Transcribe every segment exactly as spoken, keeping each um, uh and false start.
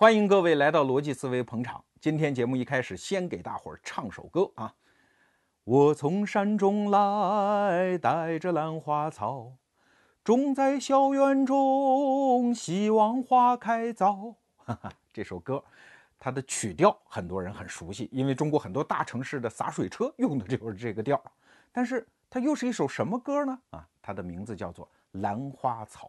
欢迎各位来到逻辑思维捧场。今天节目一开始，先给大伙儿唱首歌啊！我从山中来，带着兰花草，种在校园中，希望花开早。哈哈，这首歌，它的曲调很多人很熟悉，因为中国很多大城市的洒水车用的就是这个调。但是它又是一首什么歌呢？啊，它的名字叫做《兰花草》。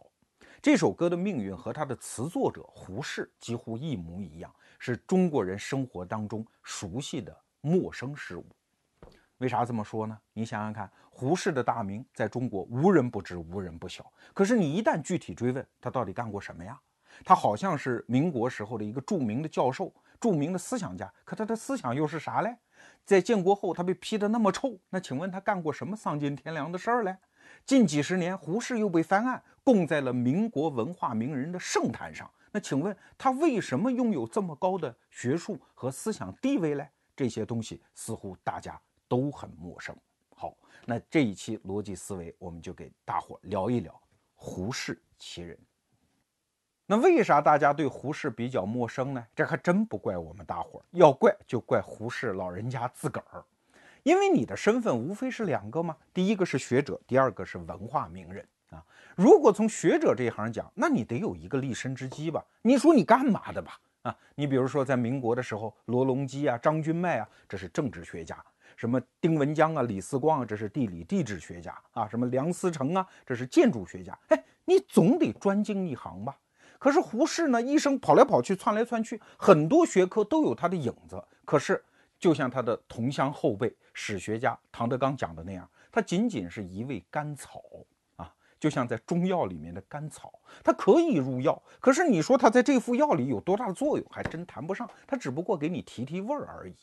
这首歌的命运和它的词作者胡适几乎一模一样，是中国人生活当中熟悉的陌生事物。为啥这么说呢？你想想看，胡适的大名在中国无人不知，无人不晓。可是你一旦具体追问，他到底干过什么呀？他好像是民国时候的一个著名的教授，著名的思想家，可他的思想又是啥嘞？在建国后他被批得那么臭，那请问他干过什么丧尽天良的事儿嘞？近几十年，胡适又被翻案，供在了民国文化名人的圣坛上。那请问他为什么拥有这么高的学术和思想地位呢？这些东西似乎大家都很陌生。好，那这一期逻辑思维，我们就给大伙聊一聊胡适其人。那为啥大家对胡适比较陌生呢？这还真不怪我们大伙，要怪就怪胡适老人家自个儿。因为你的身份无非是两个嘛，第一个是学者，第二个是文化名人啊。如果从学者这一行讲，那你得有一个立身之基吧，你说你干嘛的吧啊？你比如说在民国的时候，罗隆基啊、张君迈啊，这是政治学家；什么丁文江啊、李四光啊，这是地理地质学家啊；什么梁思成啊，这是建筑学家。哎，你总得专精一行吧。可是胡适呢，一生跑来跑去，窜来窜去，很多学科都有他的影子。可是就像他的同乡后辈史学家唐德刚讲的那样，他仅仅是一味甘草啊，就像在中药里面的甘草，它可以入药，可是你说它在这副药里有多大的作用，还真谈不上，它只不过给你提提味儿而已。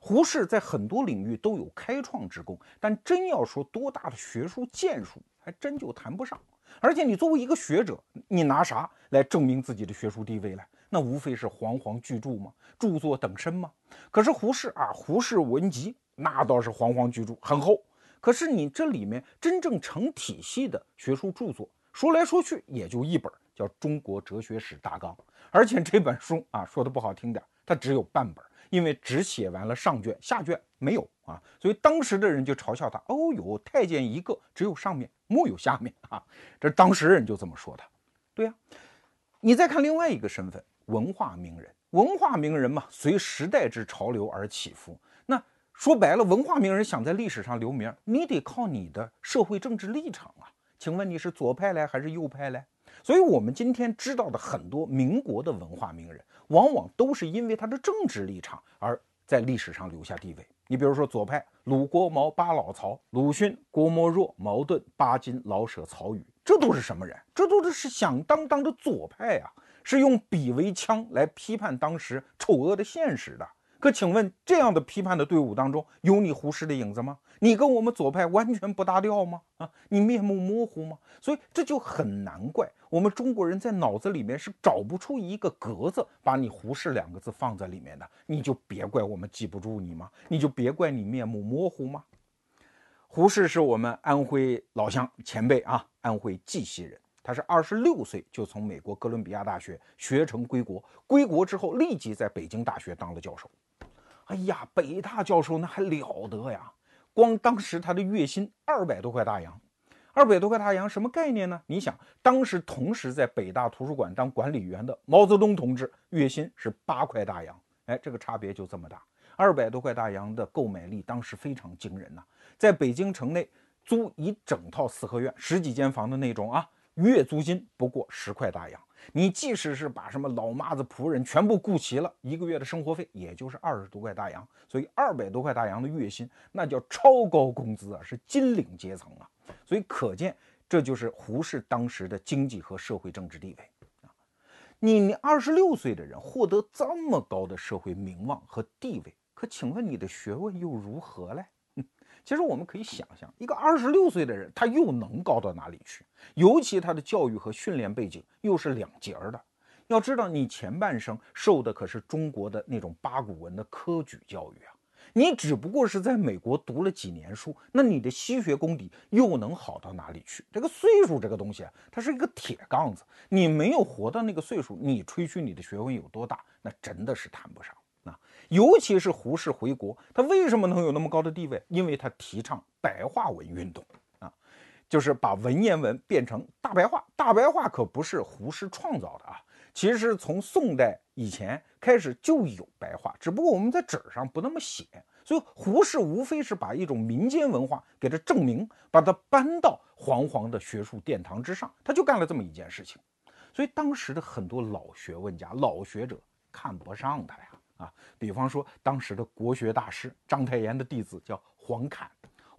胡适在很多领域都有开创之功，但真要说多大的学术建树，还真就谈不上。而且你作为一个学者，你拿啥来证明自己的学术地位来？那无非是煌煌巨著嘛，著作等身嘛。可是胡适啊，胡适文集那倒是煌煌巨著，很厚。可是你这里面真正成体系的学术著作，说来说去也就一本，叫《中国哲学史大纲》。而且这本书啊，说的不好听点，它只有半本，因为只写完了上卷，下卷没有啊。所以当时的人就嘲笑他：“哦呦，太监一个，只有上面，木有下面啊。”这当时人就这么说他。对呀、啊，你再看另外一个身份。文化名人，文化名人嘛，随时代之潮流而起伏。那说白了，文化名人想在历史上留名，你得靠你的社会政治立场啊。请问你是左派来还是右派来？所以我们今天知道的很多民国的文化名人，往往都是因为他的政治立场而在历史上留下地位。你比如说左派，鲁、郭、毛、巴、老、曹，鲁迅、郭沫若、茅盾、巴金、老舍、曹禺，这都是什么人？这都是响当当的左派啊，是用笔为枪来批判当时丑恶的现实的。可请问这样的批判的队伍当中，有你胡适的影子吗？你跟我们左派完全不搭调吗？啊，你面目模糊吗？所以这就很难怪我们中国人在脑子里面是找不出一个格子把你胡适两个字放在里面的。你就别怪我们记不住你吗？你就别怪你面目模糊吗？胡适是我们安徽老乡前辈啊，安徽绩溪人。他是二十六岁就从美国哥伦比亚大学学成归国，归国之后立即在北京大学当了教授。哎呀，北大教授那还了得呀！光当时他的月薪二百多块大洋，二百多块大洋什么概念呢？你想，当时同时在北大图书馆当管理员的毛泽东同志，月薪是八块大洋。哎，这个差别就这么大。二百多块大洋的购买力当时非常惊人呐、啊，在北京城内租一整套四合院，十几间房的那种啊。月租金不过十块大洋，你即使是把什么老妈子仆人全部雇齐了，一个月的生活费也就是二十多块大洋，所以二百多块大洋的月薪那叫超高工资啊，是金领阶层啊。所以可见这就是胡适当时的经济和社会政治地位啊。你二十六岁的人获得这么高的社会名望和地位，可请问你的学问又如何嘞？其实我们可以想象，一个二十六岁的人，他又能高到哪里去？尤其他的教育和训练背景又是两截的。要知道，你前半生受的可是中国的那种八股文的科举教育啊，你只不过是在美国读了几年书，那你的西学功底又能好到哪里去？这个岁数这个东西啊，它是一个铁杠子，你没有活到那个岁数，你吹嘘你的学问有多大，那真的是谈不上。 啊，尤其是胡适回国，他为什么能有那么高的地位？因为他提倡白话文运动啊，就是把文言文变成大白话。大白话可不是胡适创造的啊，其实从宋代以前开始就有白话，只不过我们在纸上不那么写。所以胡适无非是把一种民间文化给它证明，把它搬到煌煌的学术殿堂之上，他就干了这么一件事情。所以当时的很多老学问家、老学者看不上他呀。 啊，比方说当时的国学大师章太炎的弟子叫黄侃，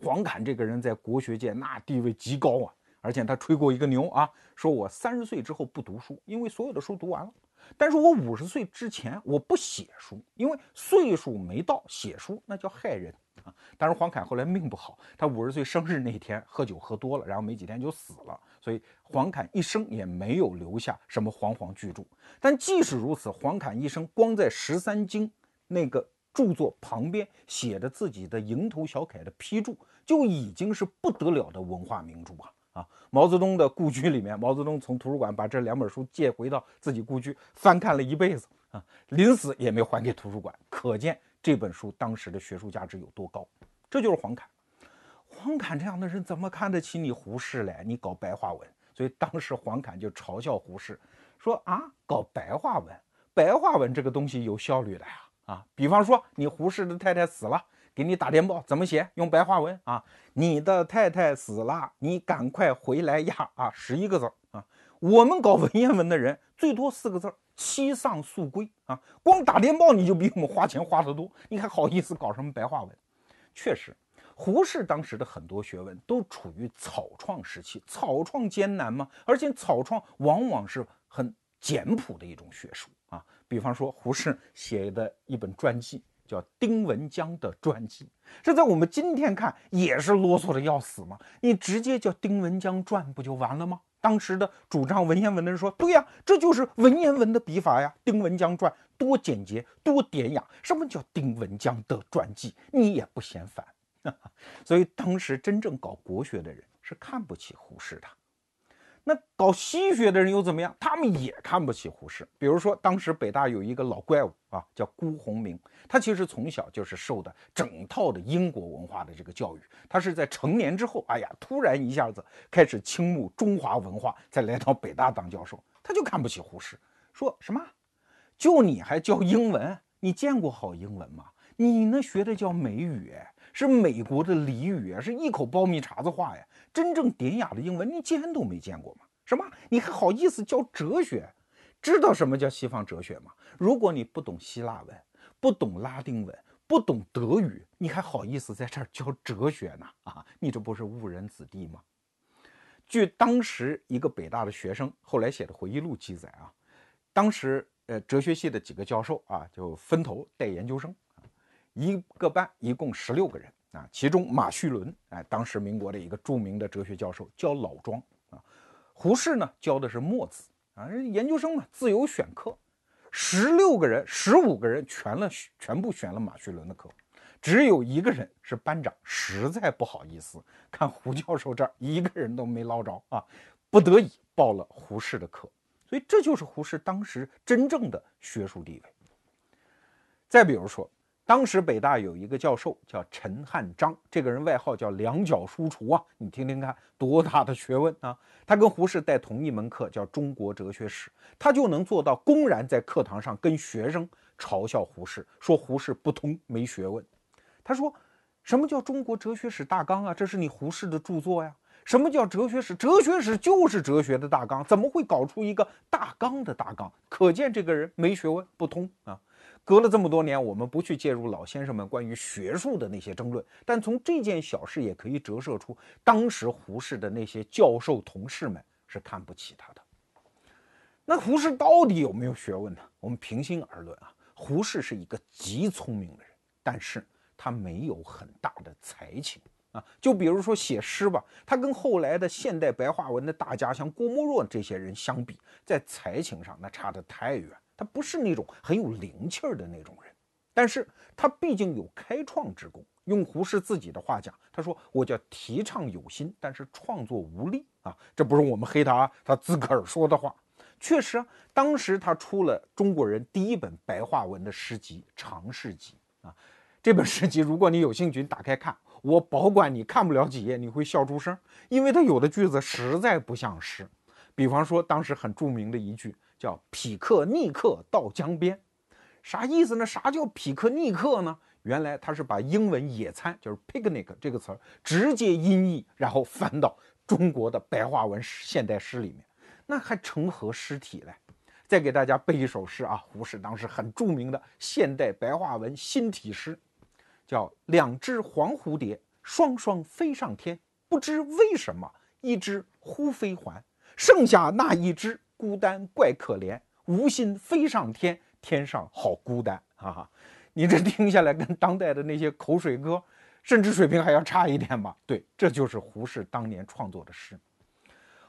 黄侃这个人在国学界那地位极高啊，而且他吹过一个牛啊，说我三十岁之后不读书，因为所有的书读完了，但是我五十岁之前我不写书，因为岁数没到，写书那叫害人啊。当然黄侃后来命不好，他五十岁生日那天喝酒喝多了，然后没几天就死了，所以黄侃一生也没有留下什么煌煌巨著。 但即使如此，黄侃一生光在《十三经》那个著作旁边写的自己的蝇头小楷的批注，就已经是不得了的文化名著啊！啊，毛泽东的故居里面，毛泽东从图书馆把这两本书借回到自己故居，翻看了一辈子啊，临死也没还给图书馆。可见这本书当时的学术价值有多高。这就是黄侃。黄侃这样的人怎么看得起你胡适嘞？你搞白话文，所以当时黄侃就嘲笑胡适。 说啊，搞白话文，白话文这个东西有效率的呀！啊，比方说你胡适的太太死了，给你打电报怎么写？用白话文啊！你的太太死了，你赶快回来呀！啊，十一个字啊！我们搞文言文的人最多四个字，西丧速归啊！光打电报你就比我们花钱花得多，你还好意思搞什么白话文？确实。 胡适当时的很多学问都处于草创时期，草创艰难嘛，而且草创往往是很简朴的一种学术啊。比方说，胡适写的一本传记叫《丁文江的传记》，这在我们今天看也是啰嗦的要死嘛。你直接叫《丁文江传》不就完了吗？当时的主张文言文的人说：“对呀，这就是文言文的笔法呀，《丁文江传》多简洁，多典雅。什么叫丁文江的传记？你也不嫌烦。” 所以当时真正搞国学的人是看不起胡适的，那搞西学的人又怎么样？他们也看不起胡适。比如说，当时北大有一个老怪物啊，叫辜鸿铭，他其实从小就是受的整套的英国文化的这个教育，他是在成年之后，哎呀，突然一下子开始倾慕中华文化，才来到北大当教授。他就看不起胡适，说什么，就你还教英文？你见过好英文吗？你那学的叫美语哎。 是美国的俚语啊，是一口苞米碴子话呀！真正典雅的英文，你见都没见过吗？什么？你还好意思教哲学？知道什么叫西方哲学吗？如果你不懂希腊文，不懂拉丁文，不懂德语，你还好意思在这儿教哲学呢？啊，你这不是误人子弟吗？据当时一个北大的学生后来写的回忆录记载啊，当时呃哲学系的几个教授啊，就分头带研究生。 一个班一共十六个人啊，其中马叙伦，哎，当时民国的一个著名的哲学教授教老庄啊，胡适呢教的是墨子啊，研究生嘛自由选课，十六个人十五个人全了全部选了马叙伦的课，只有一个人是班长，实在不好意思，看胡教授这儿一个人都没捞着啊，不得已报了胡适的课，所以这就是胡适当时真正的学术地位。再比如说。 当时北大有一个教授叫陈汉章，这个人外号叫“两脚书橱”啊，你听听看，多大的学问啊！他跟胡适带同一门课，叫中国哲学史，他就能做到公然在课堂上跟学生嘲笑胡适，说胡适不通没学问。他说：“什么叫中国哲学史大纲啊？这是你胡适的著作呀。什么叫哲学史？哲学史就是哲学的大纲，怎么会搞出一个大纲的大纲？可见这个人没学问，不通啊。” 隔了这么多年，我们不去介入老先生们关于学术的那些争论，但从这件小事也可以折射出，当时胡适的那些教授同事们是看不起他的。那胡适到底有没有学问呢？我们平心而论啊，胡适是一个极聪明的人，但是他没有很大的才情。 啊，就比如说写诗吧，他跟后来的现代白话文的大家，像郭沫若这些人相比，在才情上那差得太远。他不是那种很有灵气儿的那种人。但是他毕竟有开创之功。用胡适自己的话讲，他说：“我叫提倡有心，但是创作无力啊。”这不是我们黑他，他自个儿说的话。确实啊，当时他出了中国人第一本白话文的诗集《长诗集》啊。这本诗集，如果你有兴趣，你打开看，我保管你看不了几页，你会笑出声，因为它有的句子实在不像诗。比方说，当时很著名的一句叫“匹克尼克到江边”，啥意思呢？啥叫匹克尼克呢？原来他是把英文野餐，就是 picnic 这个词儿直接音译，然后翻到中国的白话文现代诗里面，那还成何诗体嘞？再给大家背一首诗啊，胡适当时很著名的现代白话文新体诗。叫两只黄蝴蝶双双飞上天，不知为什么一只忽飞还，剩下那一只孤单怪可怜，无心飞上天，天上好孤单。哈哈，你这听下来跟当代的那些口水歌甚至水平还要差一点吧？对，这就是胡适当年创作的诗。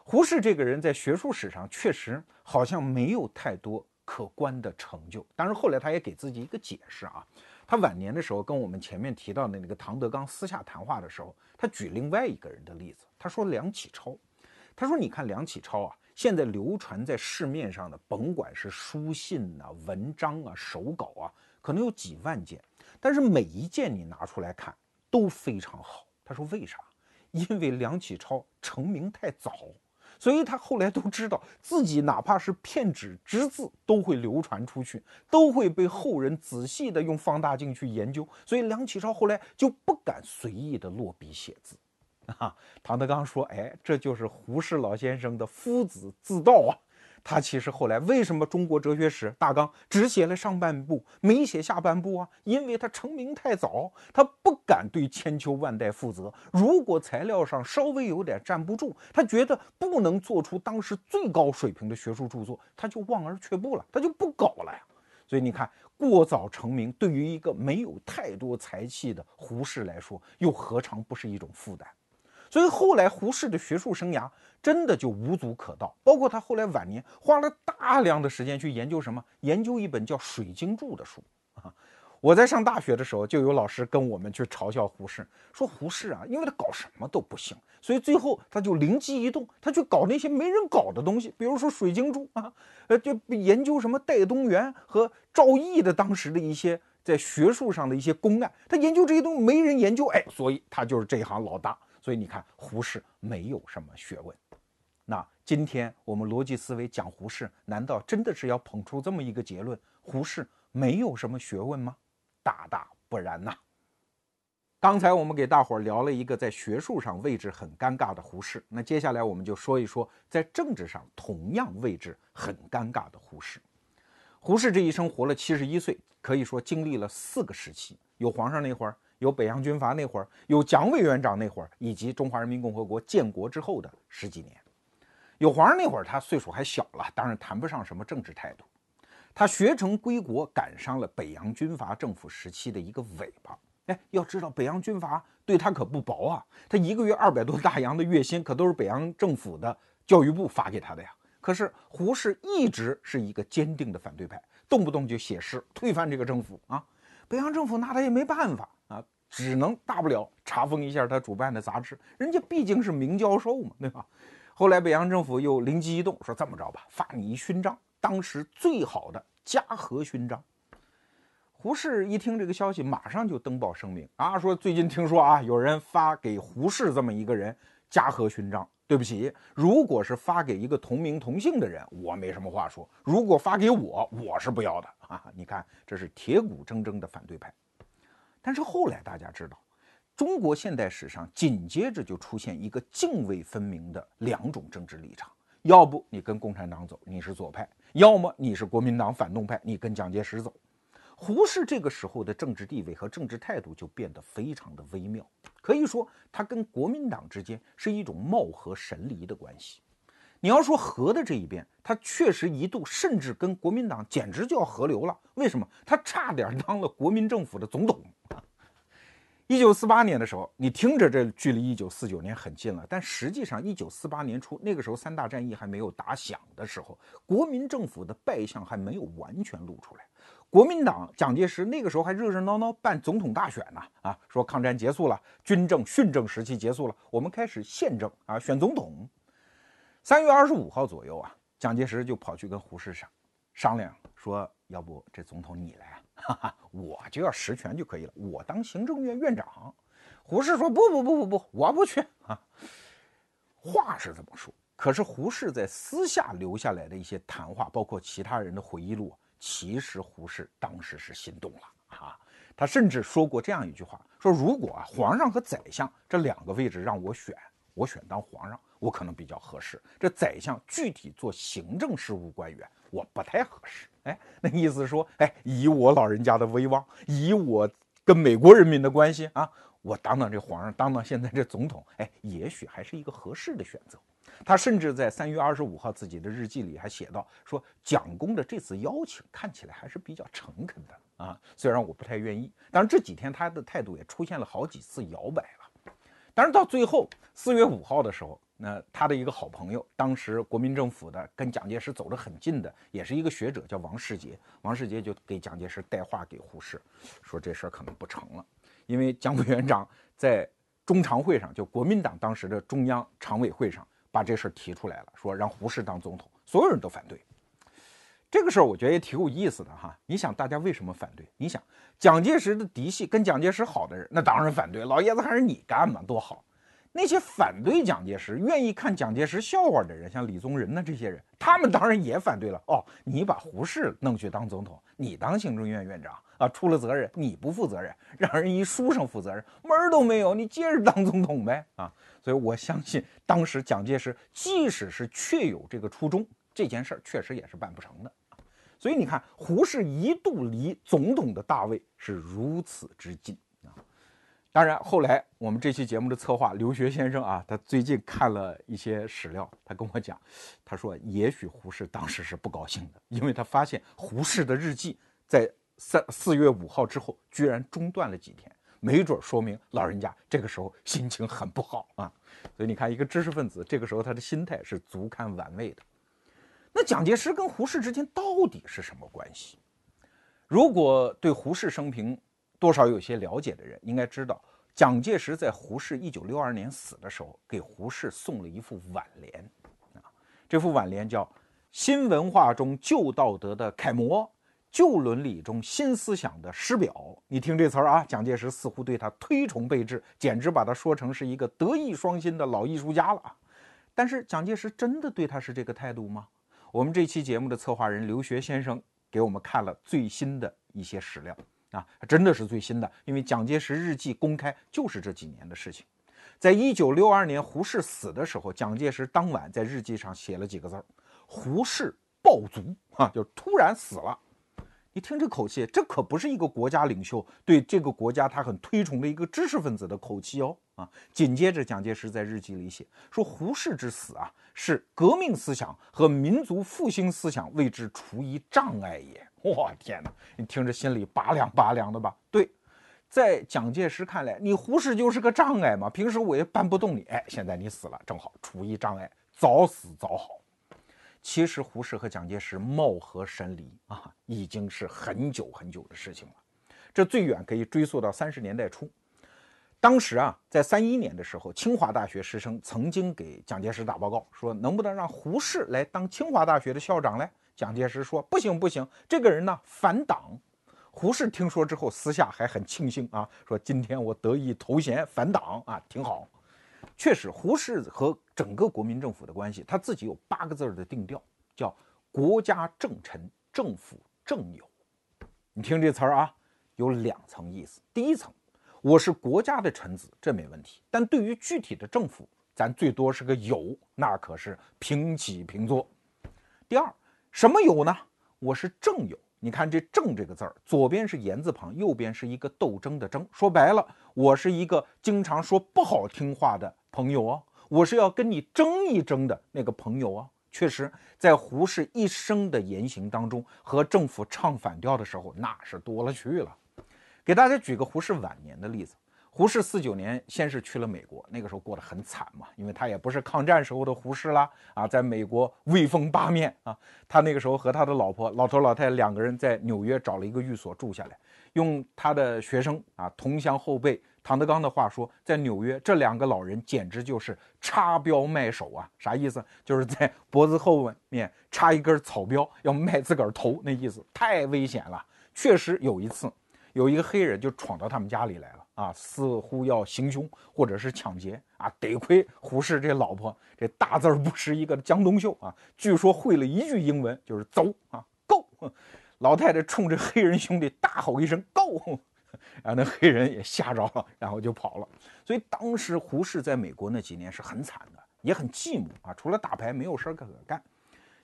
胡适这个人在学术史上确实好像没有太多可观的成就，当然后来他也给自己一个解释啊。他晚年的时候跟我们前面提到的那个唐德刚私下谈话的时候，他举另外一个人的例子，他说梁启超，他说你看梁启超啊，现在流传在市面上的甭管是书信啊、文章啊、手稿啊，可能有几万件，但是每一件你拿出来看都非常好。他说为啥？因为梁启超成名太早，所以他后来都知道自己哪怕是片纸只字都会流传出去，都会被后人仔细的用放大镜去研究，所以梁启超后来就不敢随意的落笔写字啊。唐德刚说，哎，这就是胡适老先生的夫子自道啊。他其实后来为什么中国哲学史大纲只写了上半部没写下半部啊？因为他成名太早，他不敢对千秋万代负责，如果材料上稍微有点站不住，他觉得不能做出当时最高水平的学术著作，他就望而却步了，他就不搞了呀。所以你看，过早成名对于一个没有太多才气的胡适来说，又何尝不是一种负担？所以后来胡适的学术生涯真的就无足可道，包括他后来晚年花了大量的时间去研究什么，研究一本叫《水经注》的书啊。我在上大学的时候就有老师跟我们去嘲笑胡适，说胡适啊，因为他搞什么都不行，所以最后他就灵机一动，他去搞那些没人搞的东西，比如说《水经注》啊，呃，就研究什么戴东原和赵翼的当时的一些在学术上的一些公案，他研究这些东西没人研究，哎，所以他就是这一行老大。所以你看，胡适没有什么学问。那今天我们逻辑思维讲胡适，难道真的是要捧出这么一个结论，胡适没有什么学问吗？大大不然呐、啊。刚才我们给大伙儿聊了一个在学术上位置很尴尬的胡适，那接下来我们就说一说在政治上同样位置很尴尬的胡适。胡适这一生活了七十一岁，可以说经历了四个时期，有皇上那会儿，有北洋军阀那会儿，有蒋委员长那会儿，以及中华人民共和国建国之后的十几年。有皇上那会儿他岁数还小了，当然谈不上什么政治态度。他学成归国，赶上了北洋军阀政府时期的一个尾巴。哎，要知道北洋军阀对他可不薄啊，他一个月二百多大洋的月薪可都是北洋政府的教育部发给他的呀。可是胡适一直是一个坚定的反对派，动不动就写诗推翻这个政府啊。北洋政府拿他也没办法啊，只能大不了查封一下他主办的杂志，人家毕竟是名教授嘛，对吧？后来北洋政府又灵机一动，说这么着吧，发你一勋章，当时最好的嘉禾勋章。胡适一听这个消息，马上就登报声明啊，说最近听说啊，有人发给胡适这么一个人嘉禾勋章，对不起，如果是发给一个同名同姓的人，我没什么话说，如果发给我，我是不要的啊！你看，这是铁骨铮铮的反对派。但是后来大家知道，中国现代史上紧接着就出现一个泾渭分明的两种政治立场，要不你跟共产党走，你是左派，要么你是国民党反动派，你跟蒋介石走。胡适这个时候的政治地位和政治态度就变得非常的微妙，可以说他跟国民党之间是一种貌合神离的关系。你要说和的这一边，他确实一度甚至跟国民党简直就要合流了，为什么？他差点当了国民政府的总统。一九四八年的时候，你听着这距离一九四九年很近了，但实际上一九四八年初，那个时候三大战役还没有打响的时候，国民政府的败相还没有完全露出来，国民党蒋介石那个时候还热热闹闹办总统大选呢、啊，啊，说抗战结束了，军政训政时期结束了，我们开始宪政啊，选总统。三月二十五号左右啊，蒋介石就跑去跟胡适商商量，说要不这总统你来啊，哈哈，我就要实权就可以了，我当行政院院长。胡适说不不不不不，我不去啊。话是这么说，可是胡适在私下留下来的一些谈话，包括其他人的回忆录。其实胡适当时是心动了啊，他甚至说过这样一句话，说如果啊皇上和宰相这两个位置让我选，我选当皇上，我可能比较合适，这宰相具体做行政事务官员，我不太合适。哎，那意思说，哎，以我老人家的威望，以我跟美国人民的关系啊，我当当这皇上，当当现在这总统，哎，也许还是一个合适的选择。他甚至在三月二十五号自己的日记里还写到说，蒋公的这次邀请看起来还是比较诚恳的啊，虽然我不太愿意。当然这几天他的态度也出现了好几次摇摆了。但是到最后四月五号的时候，那他的一个好朋友，当时国民政府的跟蒋介石走得很近的，也是一个学者，叫王世杰。王世杰就给蒋介石带话给胡适，说这事儿可能不成了，因为蒋委员长在中常会上，就国民党当时的中央常委会上。把这事提出来了，说让胡适当总统，所有人都反对。这个事儿我觉得也挺有意思的哈。你想大家为什么反对？你想蒋介石的嫡系跟蒋介石好的人，那当然反对，老爷子还是你干嘛多好。那些反对蒋介石、愿意看蒋介石笑话的人，像李宗仁的这些人，他们当然也反对了。哦，你把胡适弄去当总统，你当行政院院长啊，出了责任你不负责任，让人一书生负责任，门儿都没有，你接着当总统呗啊！所以我相信，当时蒋介石即使是确有这个初衷，这件事儿确实也是办不成的。所以你看，胡适一度离总统的大位是如此之近。当然后来我们这期节目的策划刘学先生啊，他最近看了一些史料，他跟我讲，他说也许胡适当时是不高兴的，因为他发现胡适的日记在三四月五号之后居然中断了几天，没准说明老人家这个时候心情很不好啊。所以你看，一个知识分子这个时候他的心态是足堪玩味的。那蒋介石跟胡适之间到底是什么关系？如果对胡适生平多少有些了解的人应该知道，蒋介石在胡适一九六二年死的时候给胡适送了一副挽联、啊、这副挽联叫新文化中旧道德的楷模，旧伦理中新思想的师表。你听这词儿啊，蒋介石似乎对他推崇备至，简直把他说成是一个德艺双馨的老艺术家了。但是蒋介石真的对他是这个态度吗？我们这期节目的策划人刘学先生给我们看了最新的一些史料啊，真的是最新的，因为蒋介石日记公开就是这几年的事情。在一九六二年胡适死的时候，蒋介石当晚在日记上写了几个字儿：胡适暴卒啊，就突然死了。你听这口气，这可不是一个国家领袖对这个国家他很推崇的一个知识分子的口气哦啊！紧接着蒋介石在日记里写说，胡适之死啊，是革命思想和民族复兴思想为之除一障碍也。哇，天哪，你听着心里拔凉拔凉的吧？对，在蒋介石看来，你胡适就是个障碍嘛，平时我也搬不动你，哎，现在你死了，正好除一障碍，早死早好。其实胡适和蒋介石貌合神离啊，已经是很久很久的事情了，这最远可以追溯到三十年代初。当时啊，在三一年的时候，清华大学师生曾经给蒋介石打报告说，能不能让胡适来当清华大学的校长来？蒋介石说不行不行，这个人呢反党。胡适听说之后私下还很庆幸啊，说今天我得以头衔反党啊，挺好。确实，胡适和整个国民政府的关系，他自己有八个字的定调，叫国家正臣，政府正友。你听这词儿啊，有两层意思。第一层，我是国家的臣子，这没问题，但对于具体的政府，咱最多是个友，那可是平起平坐。第二，什么友呢？我是正友。你看这正这个字儿，左边是言字旁，右边是一个斗争的争，说白了，我是一个经常说不好听话的朋友啊，我是要跟你争一争的那个朋友啊。确实在胡适一生的言行当中，和政府唱反调的时候那是多了去了。给大家举个胡适晚年的例子，胡适四九年先是去了美国，那个时候过得很惨嘛，因为他也不是抗战时候的胡适啦，啊，在美国威风八面啊。他那个时候和他的老婆老头老太太两个人在纽约找了一个寓所住下来，用他的学生啊同乡后辈唐德刚的话说，在纽约这两个老人简直就是插标卖首啊。啥意思？就是在脖子后面插一根草标，要卖自个儿头，那意思太危险了。确实有一次有一个黑人就闯到他们家里来了啊，似乎要行凶或者是抢劫啊。得亏胡适这老婆这大字不识一个江冬秀啊，据说会了一句英文，就是走啊 go。 老太太冲着黑人兄弟大吼一声 go， 然后那黑人也吓着了，然后就跑了。所以当时胡适在美国那几年是很惨的，也很寂寞啊，除了打牌没有事可干。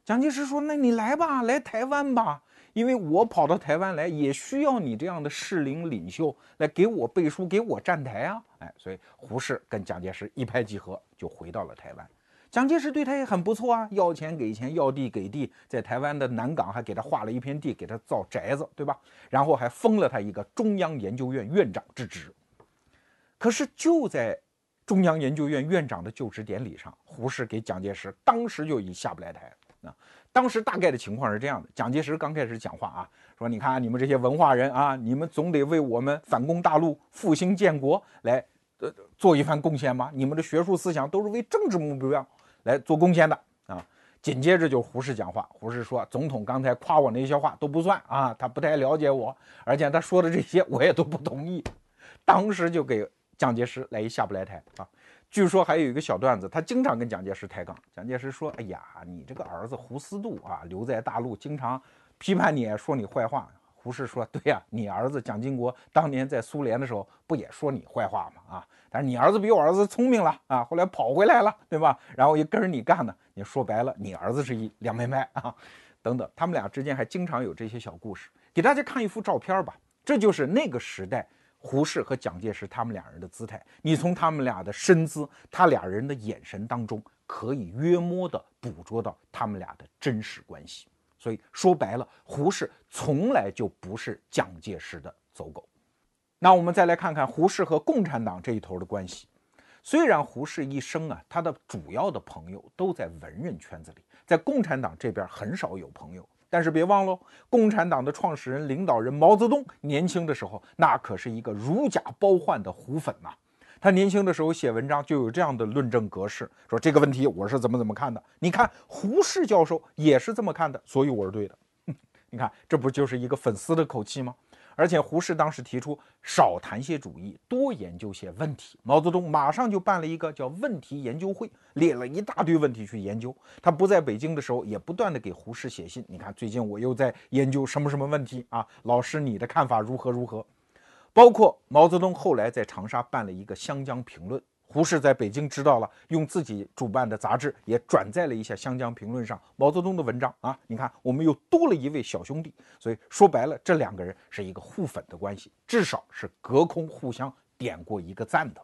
蒋介石说，那你来吧，来台湾吧，因为我跑到台湾来也需要你这样的适龄领袖来给我背书，给我站台啊。哎，所以胡适跟蒋介石一拍即合，就回到了台湾。蒋介石对他也很不错啊，要钱给钱，要地给地，在台湾的南港还给他划了一片地，给他造宅子，对吧？然后还封了他一个中央研究院院长之职。可是就在中央研究院院长的就职典礼上，胡适给蒋介石当时就已下不来台。啊，当时大概的情况是这样的，蒋介石刚开始讲话啊，说你看你们这些文化人啊，你们总得为我们反攻大陆、复兴建国来、呃、做一番贡献嘛，你们的学术思想都是为政治目标来做贡献的啊。紧接着就胡适讲话，胡适说，总统刚才夸我那些话都不算啊，他不太了解我，而且他说的这些我也都不同意。当时就给蒋介石来一下不来台啊。据说还有一个小段子，他经常跟蒋介石抬杠。蒋介石说，哎呀，你这个儿子胡思度啊，留在大陆经常批判你，说你坏话。胡适说，对呀，你儿子蒋经国当年在苏联的时候不也说你坏话吗？啊，但是你儿子比我儿子聪明了啊，后来跑回来了，对吧？然后也跟着你干的，你说白了，你儿子是一两妹妹啊，等等。他们俩之间还经常有这些小故事。给大家看一幅照片吧，这就是那个时代胡适和蒋介石他们俩人的姿态，你从他们俩的身姿，他俩人的眼神当中，可以约摸地捕捉到他们俩的真实关系。所以说白了，胡适从来就不是蒋介石的走狗。那我们再来看看胡适和共产党这一头的关系。虽然胡适一生啊，他的主要的朋友都在文人圈子里，在共产党这边很少有朋友。但是别忘了，共产党的创始人、领导人毛泽东年轻的时候，那可是一个如假包换的胡粉呐、啊。他年轻的时候写文章就有这样的论证格式，说这个问题我是怎么怎么看的。你看胡适教授也是这么看的，所以我是对的。嗯、你看，这不就是一个粉丝的口气吗？而且胡适当时提出少谈些主义，多研究些问题。毛泽东马上就办了一个叫问题研究会，列了一大堆问题去研究。他不在北京的时候，也不断的给胡适写信。你看，最近我又在研究什么什么问题啊，老师你的看法如何如何？包括毛泽东后来在长沙办了一个《湘江评论》，胡适在北京知道了，用自己主办的杂志也转载了一下《湘江评论》上毛泽东的文章啊。你看，我们又多了一位小兄弟，所以说白了，这两个人是一个互粉的关系，至少是隔空互相点过一个赞的。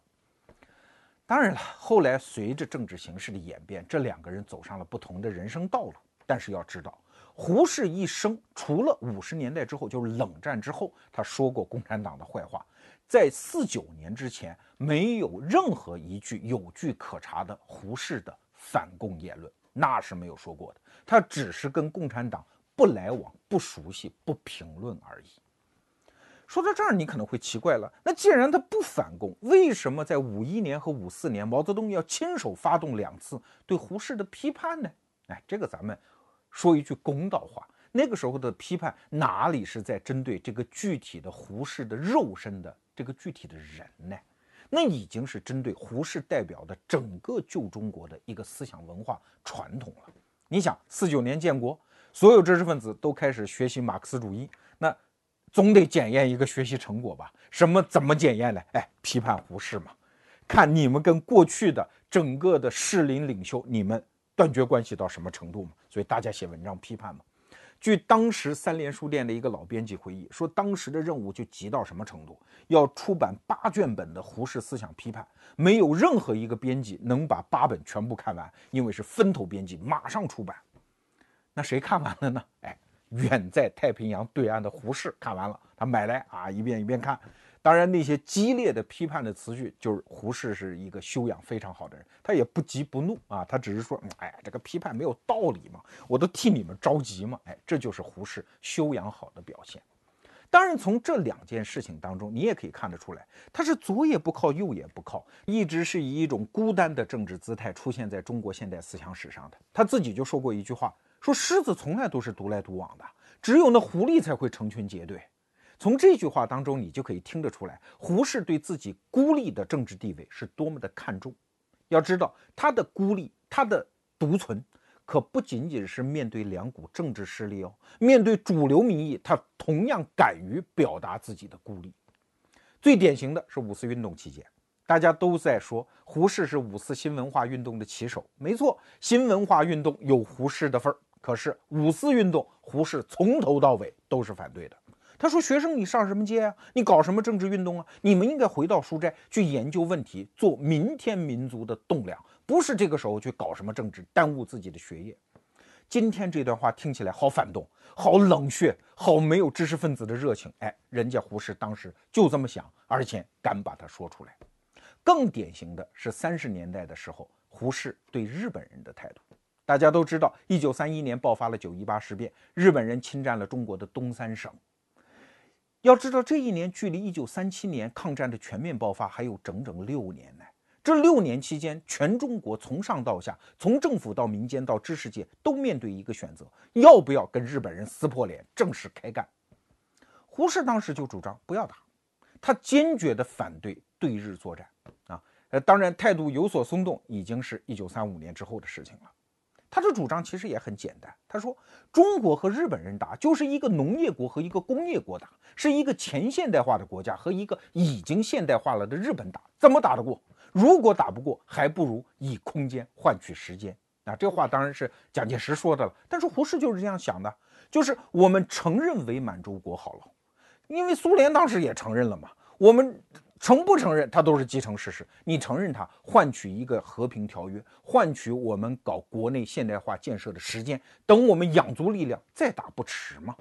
当然了，后来随着政治形势的演变，这两个人走上了不同的人生道路。但是要知道，胡适一生除了五十年代之后，就是冷战之后，他说过共产党的坏话，在四九年之前没有任何一句有据可查的胡适的反共言论，那是没有说过的。他只是跟共产党不来往、不熟悉、不评论而已。说到这儿，你可能会奇怪了，那既然他不反共，为什么在五一年和五四年毛泽东要亲手发动两次对胡适的批判呢？哎，这个咱们说一句公道话，那个时候的批判哪里是在针对这个具体的胡适的肉身的这个具体的人呢？那已经是针对胡适代表的整个旧中国的一个思想文化传统了。你想，四九年建国，所有知识分子都开始学习马克思主义，那总得检验一个学习成果吧？什么怎么检验呢？哎，批判胡适嘛，看你们跟过去的整个的适龄领袖你们断绝关系到什么程度嘛，所以大家写文章批判嘛。据当时三联书店的一个老编辑回忆说，当时的任务就急到什么程度，要出版八卷本的胡适思想批判，没有任何一个编辑能把八本全部看完，因为是分头编辑，马上出版。那谁看完了呢？哎，远在太平洋对岸的胡适看完了，他买来啊一遍一遍看。当然，那些激烈的批判的词句，就是胡适是一个修养非常好的人，他也不急不怒啊，他只是说，哎呀，这个批判没有道理嘛，我都替你们着急嘛，哎，这就是胡适修养好的表现。当然，从这两件事情当中，你也可以看得出来，他是左也不靠，右也不靠，一直是以一种孤单的政治姿态出现在中国现代思想史上的。他自己就说过一句话，说狮子从来都是独来独往的，只有那狐狸才会成群结队。从这句话当中，你就可以听得出来，胡适对自己孤立的政治地位是多么的看重。要知道，他的孤立，他的独存，可不仅仅是面对两股政治势力哦，面对主流民意，他同样敢于表达自己的孤立。最典型的是五四运动期间，大家都在说胡适是五四新文化运动的旗手，没错，新文化运动有胡适的份儿，可是五四运动，胡适从头到尾都是反对的。他说：“学生，你上什么街啊？你搞什么政治运动啊？你们应该回到书斋去研究问题，做明天民族的栋梁，不是这个时候去搞什么政治，耽误自己的学业。”今天这段话听起来好反动，好冷血，好没有知识分子的热情。哎，人家胡适当时就这么想，而且敢把它说出来。更典型的是三十年代的时候，胡适对日本人的态度。大家都知道，一九三一年爆发了九一八事变，日本人侵占了中国的东三省。要知道，这一年距离一九三七年抗战的全面爆发还有整整六年呢。这六年期间，全中国从上到下，从政府到民间到知识界，都面对一个选择：要不要跟日本人撕破脸，正式开干？胡适当时就主张不要打，他坚决地反对对日作战啊。呃，当然态度有所松动，已经是一九三五年之后的事情了。他的主张其实也很简单，他说中国和日本人打，就是一个农业国和一个工业国打，是一个前现代化的国家和一个已经现代化了的日本打，怎么打得过？如果打不过，还不如以空间换取时间。啊，这话当然是蒋介石说的了，但是胡适就是这样想的，就是我们承认伪满洲国好了，因为苏联当时也承认了嘛，我们承不承认它都是既成事实，你承认它，换取一个和平条约，换取我们搞国内现代化建设的时间，等我们养足力量再打不迟嘛。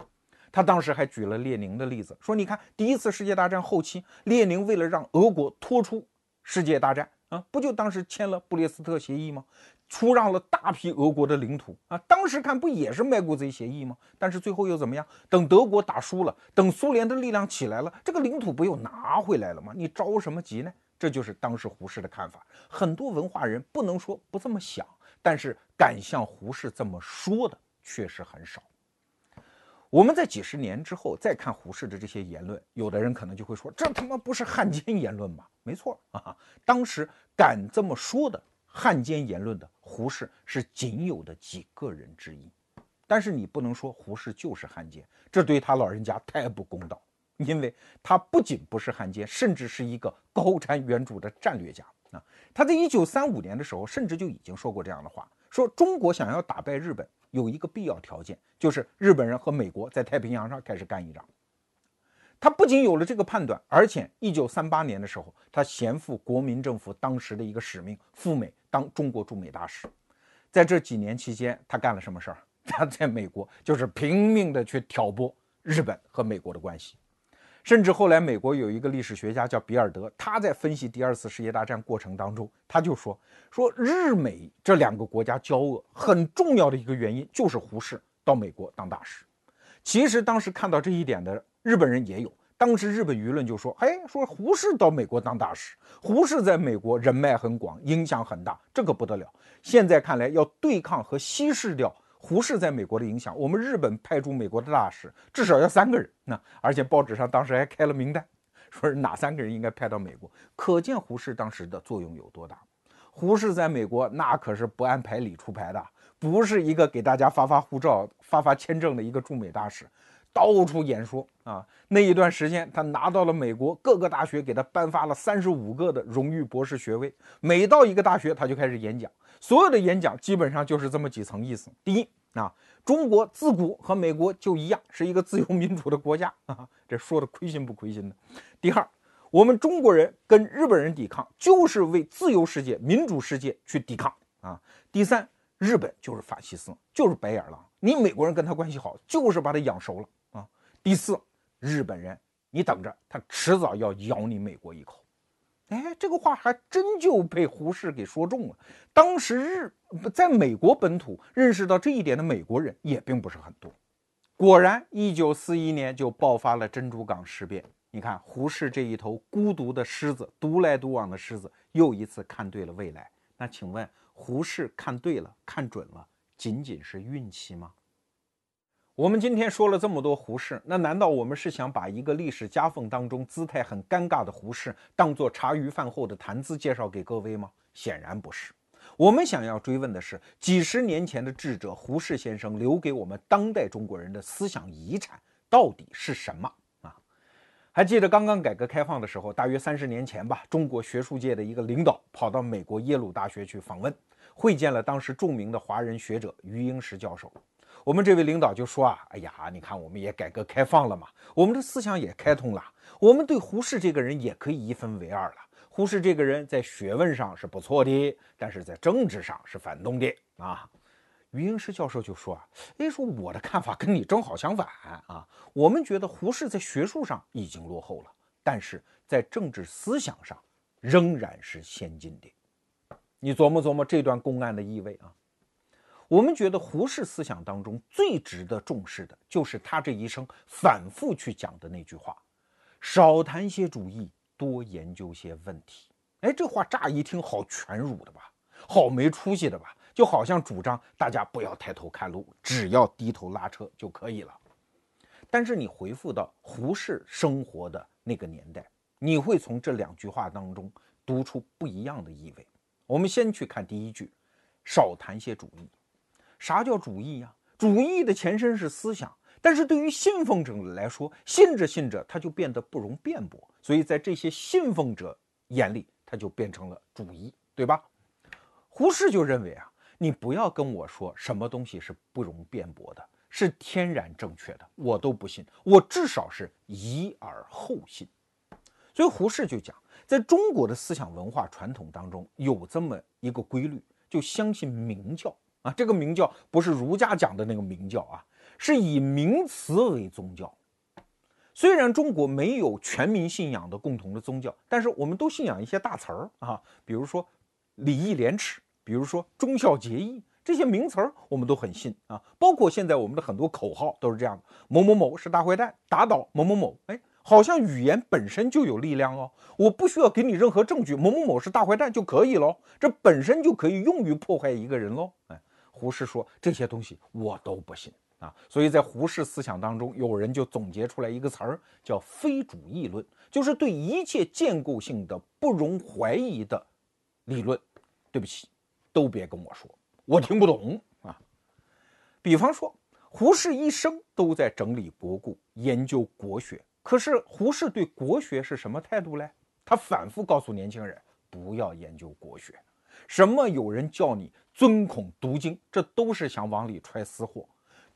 他当时还举了列宁的例子，说你看第一次世界大战后期，列宁为了让俄国脱出世界大战啊，不就当时签了布列斯特协议吗？出让了大批俄国的领土啊，当时看不也是卖国贼协议吗？但是最后又怎么样？等德国打输了，等苏联的力量起来了，这个领土不又拿回来了吗？你着什么急呢？这就是当时胡适的看法。很多文化人不能说不这么想，但是敢像胡适这么说的确实很少。我们在几十年之后再看胡适的这些言论，有的人可能就会说，这他妈不是汉奸言论吗？没错啊，当时敢这么说的汉奸言论的胡适是仅有的几个人之一，但是你不能说胡适就是汉奸，这对他老人家太不公道，因为他不仅不是汉奸，甚至是一个高瞻远瞩的战略家啊。他在一九三五年的时候，甚至就已经说过这样的话，说中国想要打败日本，有一个必要条件，就是日本人和美国在太平洋上开始干一仗。他不仅有了这个判断，而且一九三八年的时候，他肩负国民政府当时的一个使命，赴美当中国驻美大使。在这几年期间，他干了什么事儿？他在美国就是拼命的去挑拨日本和美国的关系。甚至后来美国有一个历史学家叫比尔德，他在分析第二次世界大战过程当中，他就说说日美这两个国家交恶很重要的一个原因就是胡适到美国当大使。其实当时看到这一点的日本人也有，当时日本舆论就说，哎，说胡适到美国当大使，胡适在美国人脉很广，影响很大，这可不得了。现在看来，要对抗和稀释掉胡适在美国的影响，我们日本派驻美国的大使至少要三个人，那而且报纸上当时还开了名单，说是哪三个人应该派到美国，可见胡适当时的作用有多大。胡适在美国那可是不按牌理出牌的，不是一个给大家发发护照发发签证的一个驻美大使，到处演说啊。那一段时间他拿到了美国各个大学给他颁发了三十五个的荣誉博士学位，每到一个大学他就开始演讲，所有的演讲基本上就是这么几层意思。第一啊，中国自古和美国就一样，是一个自由民主的国家啊，这说的亏心不亏心的。第二，我们中国人跟日本人抵抗，就是为自由世界民主世界去抵抗啊。第三，日本就是法西斯，就是白眼狼，你美国人跟他关系好，就是把他养熟了啊。第四，日本人你等着，他迟早要咬你美国一口。”哎，这个话还真就被胡适给说中了。当时日在美国本土认识到这一点的美国人也并不是很多。果然，一九四一年就爆发了珍珠港事变。你看，胡适这一头孤独的狮子，独来独往的狮子，又一次看对了未来。那请问，胡适看对了、看准了，仅仅是运气吗？我们今天说了这么多胡适，那难道我们是想把一个历史夹缝当中姿态很尴尬的胡适当作茶余饭后的谈资介绍给各位吗？显然不是。我们想要追问的是，几十年前的智者胡适先生留给我们当代中国人的思想遗产到底是什么啊？还记得刚刚改革开放的时候，大约三十年前吧，中国学术界的一个领导跑到美国耶鲁大学去访问，会见了当时著名的华人学者余英时教授。我们这位领导就说啊，哎呀，你看我们也改革开放了嘛，我们的思想也开通了，我们对胡适这个人也可以一分为二了。胡适这个人在学问上是不错的，但是在政治上是反动的啊。余英时教授就说啊，哎，说我的看法跟你正好相反啊，我们觉得胡适在学术上已经落后了，但是在政治思想上仍然是先进的。你琢磨琢磨这段公案的意味啊。我们觉得胡适思想当中最值得重视的就是他这一生反复去讲的那句话，少谈些主义，多研究些问题。哎，这话乍一听好全儒的吧，好没出息的吧，就好像主张大家不要抬头看路，只要低头拉车就可以了。但是你回复到胡适生活的那个年代，你会从这两句话当中读出不一样的意味。我们先去看第一句，少谈些主义。啥叫主义呀？主义的前身是思想，但是对于信奉者来说，信着信着他就变得不容辩驳，所以在这些信奉者眼里，他就变成了主义，对吧？胡适就认为啊，你不要跟我说什么东西是不容辩驳的，是天然正确的，我都不信，我至少是疑而后信。所以胡适就讲，在中国的思想文化传统当中有这么一个规律，就相信明教啊，这个明教不是儒家讲的那个明教啊，是以名词为宗教。虽然中国没有全民信仰的共同的宗教，但是我们都信仰一些大词儿啊，比如说礼义廉耻，比如说忠孝节义，这些名词儿我们都很信啊。包括现在我们的很多口号都是这样的，某某某是大坏蛋，打倒某某某。哎，好像语言本身就有力量哦，我不需要给你任何证据，某某某是大坏蛋就可以喽，这本身就可以用于破坏一个人喽。哎。胡适说这些东西我都不信啊，所以在胡适思想当中，有人就总结出来一个词儿，叫非主义论，就是对一切建构性的不容怀疑的理论，对不起，都别跟我说，我听不懂啊。比方说，胡适一生都在整理国故，研究国学，可是胡适对国学是什么态度嘞？他反复告诉年轻人，不要研究国学。什么有人叫你尊孔读经，这都是想往里揣私货。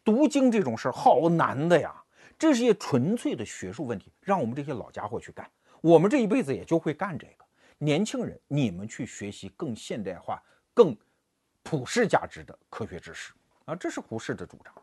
读经这种事儿好难的呀，这是一些纯粹的学术问题，让我们这些老家伙去干，我们这一辈子也就会干这个。年轻人，你们去学习更现代化、更普世价值的科学知识啊，这是胡适的主张。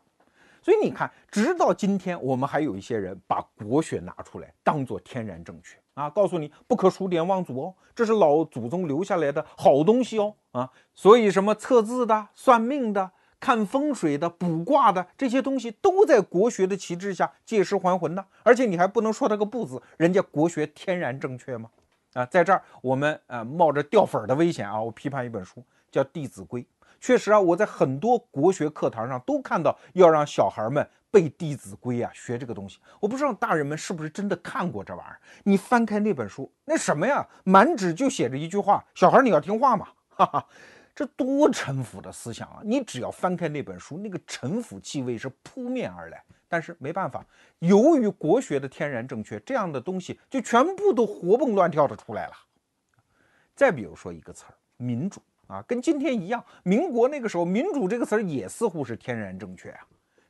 所以你看，直到今天，我们还有一些人把国学拿出来当作天然正确啊，告诉你不可数典忘祖哦，这是老祖宗留下来的好东西哦啊，所以什么测字的、算命的、看风水的、卜卦的这些东西，都在国学的旗帜下借尸还魂的，而且你还不能说他个不字，人家国学天然正确吗？啊，在这儿我们呃冒着掉粉的危险啊，我批判一本书叫《弟子规》。确实啊，我在很多国学课堂上都看到要让小孩们背《弟子规》啊，学这个东西。我不知道大人们是不是真的看过这玩意儿。你翻开那本书，那什么呀，满纸就写着一句话：小孩你要听话嘛！哈哈，这多陈腐的思想啊！你只要翻开那本书，那个陈腐气味是扑面而来。但是没办法，由于国学的天然正确，这样的东西就全部都活蹦乱跳的出来了。再比如说一个词儿，民主。啊，跟今天一样，民国那个时候民主这个词儿也似乎是天然正确啊。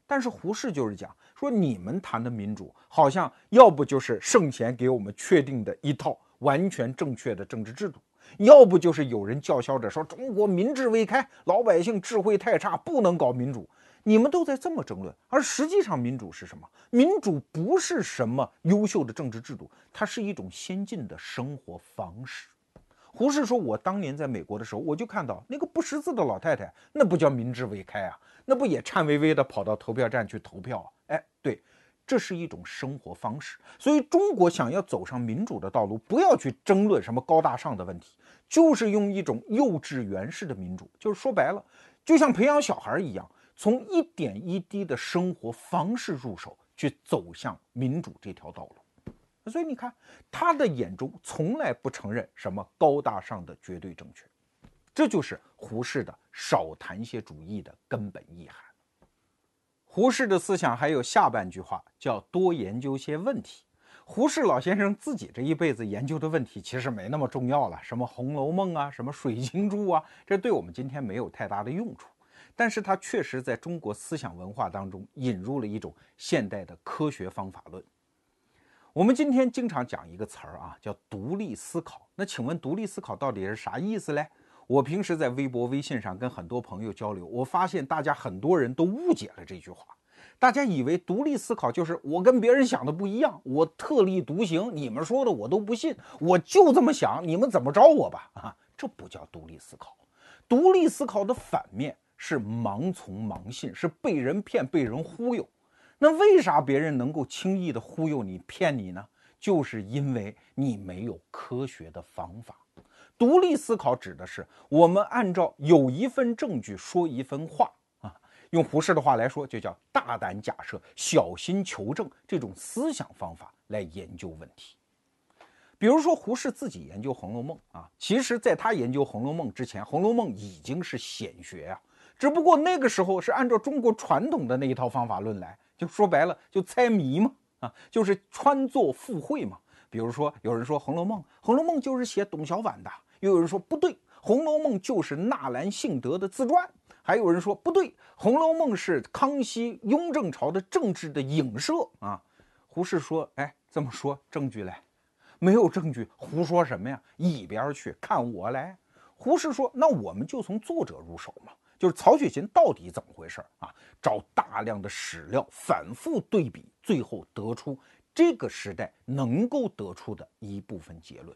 但是胡适就是讲说，你们谈的民主好像要不就是圣贤给我们确定的一套完全正确的政治制度，要不就是有人叫嚣着说中国民智未开，老百姓智慧太差，不能搞民主。你们都在这么争论，而实际上民主是什么？民主不是什么优秀的政治制度，它是一种先进的生活方式。胡适说，我当年在美国的时候，我就看到那个不识字的老太太，那不叫民智未开啊，那不也颤巍巍的跑到投票站去投票啊？哎，对。 这是一种生活方式，所以中国想要走上民主的道路，不要去争论什么高大上的问题，就是用一种幼稚园式的民主，就是说白了，就像培养小孩一样，从一点一滴的生活方式入手，去走向民主这条道路。所以你看，他的眼中从来不承认什么高大上的绝对正确，这就是胡适的少谈些主义的根本意涵。 胡适的思想还有下半句话，叫多研究些问题。胡适老先生自己这一辈子研究的问题其实没那么重要了，什么《红楼梦》啊，什么《水经注》啊，这对我们今天没有太大的用处。但是他确实在中国思想文化当中引入了一种现代的科学方法论。我们今天经常讲一个词儿啊，叫独立思考。那请问独立思考到底是啥意思嘞？ 我平时在微博、微信上跟很多朋友交流，我发现大家很多人都误解了这句话。大家以为独立思考就是我跟别人想的不一样，我特立独行，你们说的我都不信，我就这么想，你们怎么着我吧？啊，这不叫独立思考。独立思考的反面是盲从、盲信，是被人骗、被人忽悠。那为啥别人能够轻易的忽悠你、骗你呢？就是因为你没有科学的方法。 独立思考指的是我们按照有一份证据说一分话啊，用胡适的话来说，就叫大胆假设、小心求证这种思想方法来研究问题。比如说，胡适自己研究《红楼梦》啊，其实在他研究《红楼梦》之前，《红楼梦》已经是显学啊，只不过那个时候是按照中国传统的那一套方法论来，就说白了就猜谜嘛，啊，就是穿作附会嘛。比如说，有人说《红楼梦》，《红楼梦》就是写董小宛的。 又有人说不对，《红楼梦》就是纳兰性德的自传；还有人说不对，《红楼梦》是康熙、雍正朝的政治的影射啊。胡适说：“哎，这么说证据嘞？没有证据，胡说什么呀？一边去，看我来。”胡适说：“那我们就从作者入手嘛，就是曹雪芹到底怎么回事啊？找大量的史料，反复对比，最后得出这个时代能够得出的一部分结论。”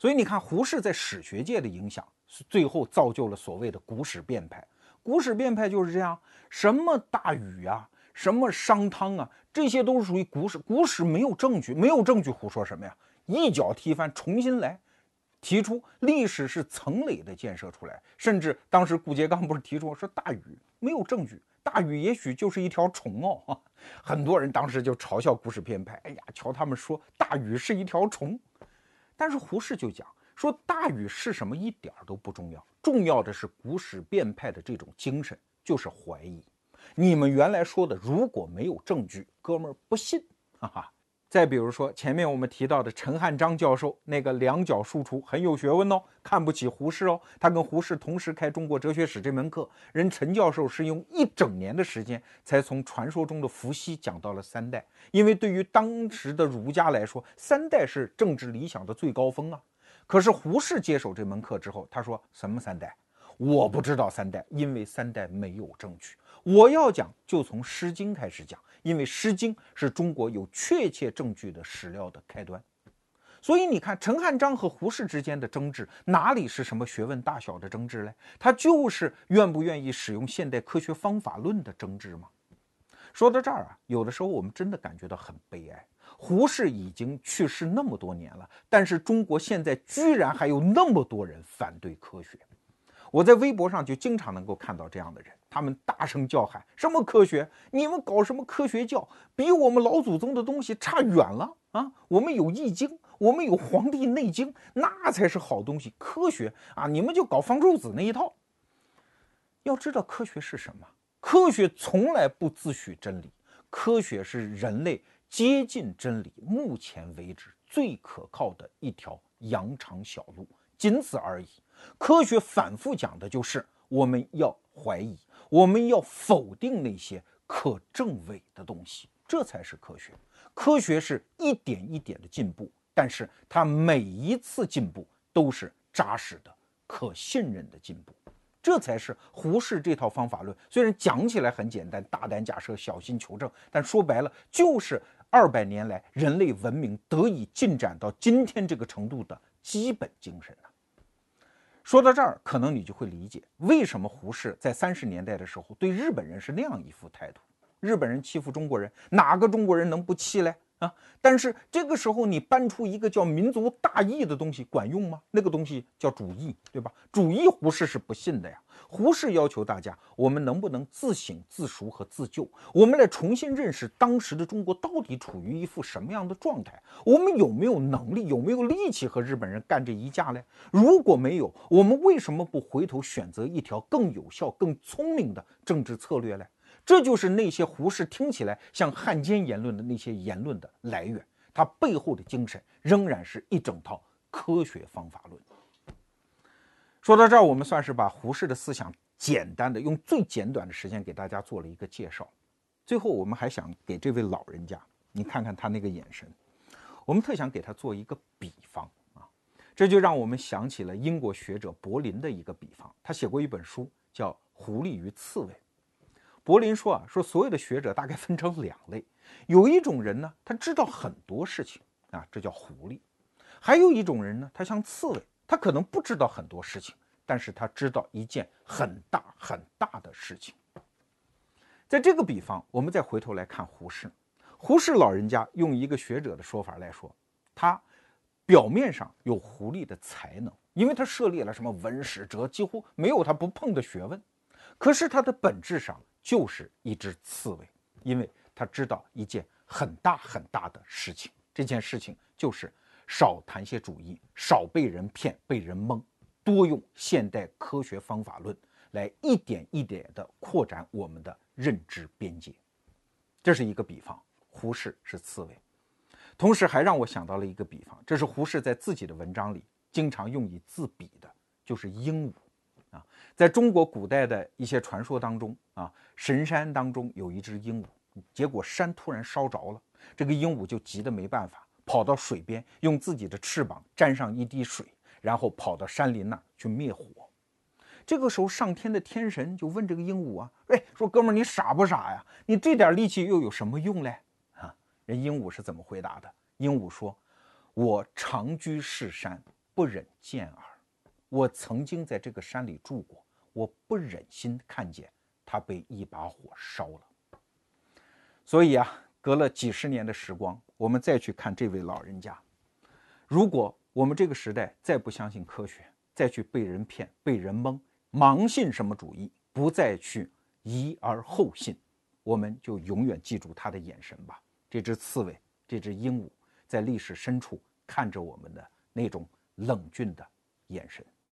所以你看，胡适在史学界的影响，最后造就了所谓的古史辩派。古史辩派就是这样，什么大禹啊，什么商汤啊，这些都是属于古史。古史没有证据，没有证据胡说什么呀？一脚踢翻，重新来，提出历史是层累的建设出来。甚至当时顾颉刚不是提出说大禹没有证据，大禹也许就是一条虫哦、啊。很多人当时就嘲笑古史辩派，哎呀，瞧他们说大禹是一条虫。 但是胡适就讲说，大禹是什么一点都不重要，重要的是古史辩派的这种精神，就是怀疑。你们原来说的如果没有证据，哥们儿不信，哈哈。再比如说前面我们提到的陈汉章教授，那个两脚庶出很有学问哦，看不起胡适哦，他跟胡适同时开中国哲学史这门课，人陈教授是用一整年的时间才从传说中的伏羲讲到了三代。 因为对于当时的儒家来说，三代是政治理想的最高峰啊。可是胡适接手这门课之后，他说什么三代？我不知道三代，因为三代没有证据。我要讲就从《诗经》开始讲，因为《诗经》是中国有确切证据的史料的开端。所以你看，陈汉章和胡适之间的争执，哪里是什么学问大小的争执嘞？他就是愿不愿意使用现代科学方法论的争执嘛。 说到这儿啊，有的时候我们真的感觉到很悲哀。胡适已经去世那么多年了，但是中国现在居然还有那么多人反对科学。我在微博上就经常能够看到这样的人，他们大声叫喊：“什么科学？你们搞什么科学教？比我们老祖宗的东西差远了啊！我们有《易经》，我们有《黄帝内经》，那才是好东西。科学啊，你们就搞方舟子那一套。”要知道科学是什么？ 科学从来不自诩真理，科学是人类接近真理目前为止最可靠的一条羊肠小路，仅此而已。科学反复讲的就是我们要怀疑，我们要否定那些可证伪的东西，这才是科学。科学是一点一点的进步，但是它每一次进步都是扎实的、可信任的进步。这才是胡适这套方法论。虽然讲起来很简单，大胆假设，小心求证，但说白了就是二百年来人类文明得以进展到今天这个程度的基本精神啊。说到这儿，可能你就会理解为什么胡适在三十年代的时候对日本人是那样一副态度。日本人欺负中国人，哪个中国人能不气嘞？啊！但是这个时候你搬出一个叫民族大义的东西管用吗？那个东西叫主义，对吧？主义胡适是不信的呀。胡适要求大家，我们能不能自省、自赎和自救？我们来重新认识当时的中国到底处于一副什么样的状态？我们有没有能力、有没有力气和日本人干这一架嘞？如果没有，我们为什么不回头选择一条更有效、更聪明的政治策略嘞？这就是那些胡适听起来像汉奸言论的那些言论的来源，它背后的精神仍然是一整套科学方法论。说到这儿，我们算是把胡适的思想简单的用最简短的时间给大家做了一个介绍。最后，我们还想给这位老人家，你看看他那个眼神，我们特想给他做一个比方啊，这就让我们想起了英国学者柏林的一个比方，他写过一本书叫《狐狸与刺猬》。柏林说啊，说所有的学者大概分成两类，有一种人呢，他知道很多事情啊，这叫狐狸；还有一种人呢，他像刺猬，他可能不知道很多事情，但是他知道一件很大很大的事情。在这个比方，我们再回头来看胡适，胡适老人家用一个学者的说法来说，他表面上有狐狸的才能，因为他涉猎了什么文史哲，几乎没有他不碰的学问，可是他的本质上就是一只刺猬，因为他知道一件很大很大的事情，这件事情就是少谈些主义，少被人骗被人蒙，多用现代科学方法论来一点一点的扩展我们的认知边界。这是一个比方，胡适是刺猬。同时还让我想到了一个比方，这是胡适在自己的文章里经常用以自比的，就是鹦鹉啊，在中国古代的一些传说当中啊，神山当中有一只鹦鹉，结果山突然烧着了，这个鹦鹉就急得没办法，跑到水边，用自己的翅膀沾上一滴水，然后跑到山林那儿去灭火。这个时候上天的天神就问这个鹦鹉啊，哎，说哥们儿你傻不傻呀？你这点力气又有什么用嘞？啊，人鹦鹉是怎么回答的？鹦鹉说：我长居是山，不忍见耳。我曾经在这个山里住过，我不忍心看见它被一把火烧了。所以啊，隔了几十年的时光，我们再去看这位老人家，如果我们这个时代再不相信科学，再去被人骗被人蒙，盲信什么主义，不再去疑而后信，我们就永远记住他的眼神吧。这只刺猬，这只鹦鹉，在历史深处看着我们的那种冷峻的眼神。